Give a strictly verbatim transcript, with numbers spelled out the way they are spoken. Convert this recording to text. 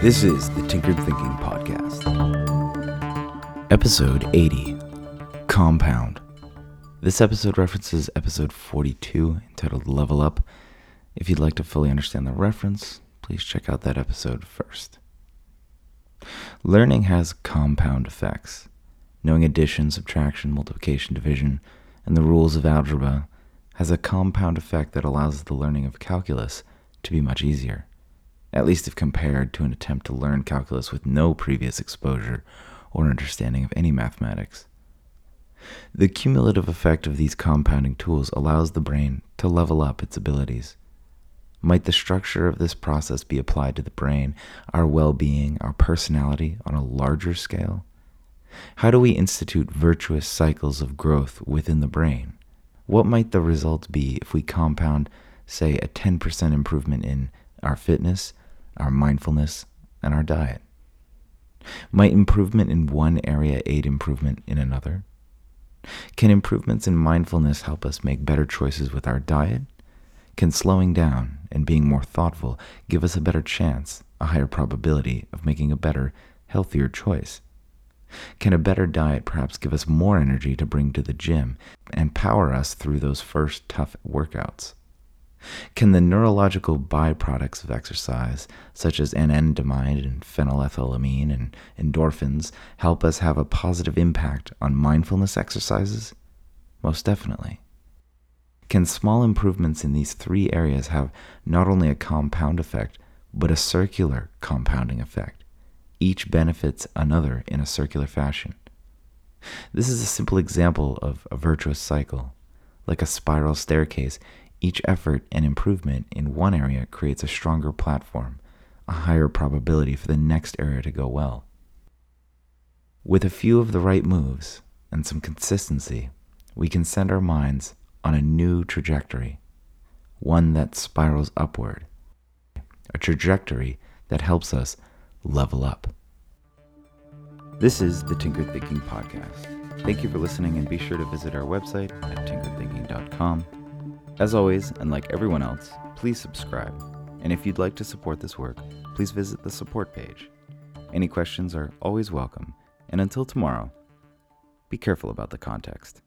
This is the Tinkered Thinking Podcast, Episode eighty, Compound. This episode references Episode forty-two, entitled Level Up. If you'd like to fully understand the reference, please check out that episode first. Learning has compound effects. Knowing addition, subtraction, multiplication, division, and the rules of algebra has a compound effect that allows the learning of calculus to be much easier, at least if compared to an attempt to learn calculus with no previous exposure or understanding of any mathematics. The cumulative effect of these compounding tools allows the brain to level up its abilities. Might the structure of this process be applied to the brain, our well-being, our personality on a larger scale? How do we institute virtuous cycles of growth within the brain? What might the results be if we compound, say, a ten percent improvement in our fitness, our mindfulness, and our diet? Might improvement in one area aid improvement in another? Can improvements in mindfulness help us make better choices with our diet? Can slowing down and being more thoughtful give us a better chance, a higher probability of making a better, healthier choice? Can a better diet perhaps give us more energy to bring to the gym and power us through those first tough workouts? Can the neurological byproducts of exercise, such as anandamide and phenylethylamine and endorphins, help us have a positive impact on mindfulness exercises? Most definitely. Can small improvements in these three areas have not only a compound effect, but a circular compounding effect? Each benefits another in a circular fashion. This is a simple example of a virtuous cycle. Like a spiral staircase, each effort and improvement in one area creates a stronger platform, a higher probability for the next area to go well. With a few of the right moves and some consistency, we can send our minds on a new trajectory, one that spirals upward, a trajectory that helps us level up. This is the Tinkered Thinking Podcast. Thank you for listening, and be sure to visit our website at tinkered thinking dot com. As always, and like everyone else, please subscribe. And if you'd like to support this work, please visit the support page. Any questions are always welcome. And until tomorrow, be careful about the context.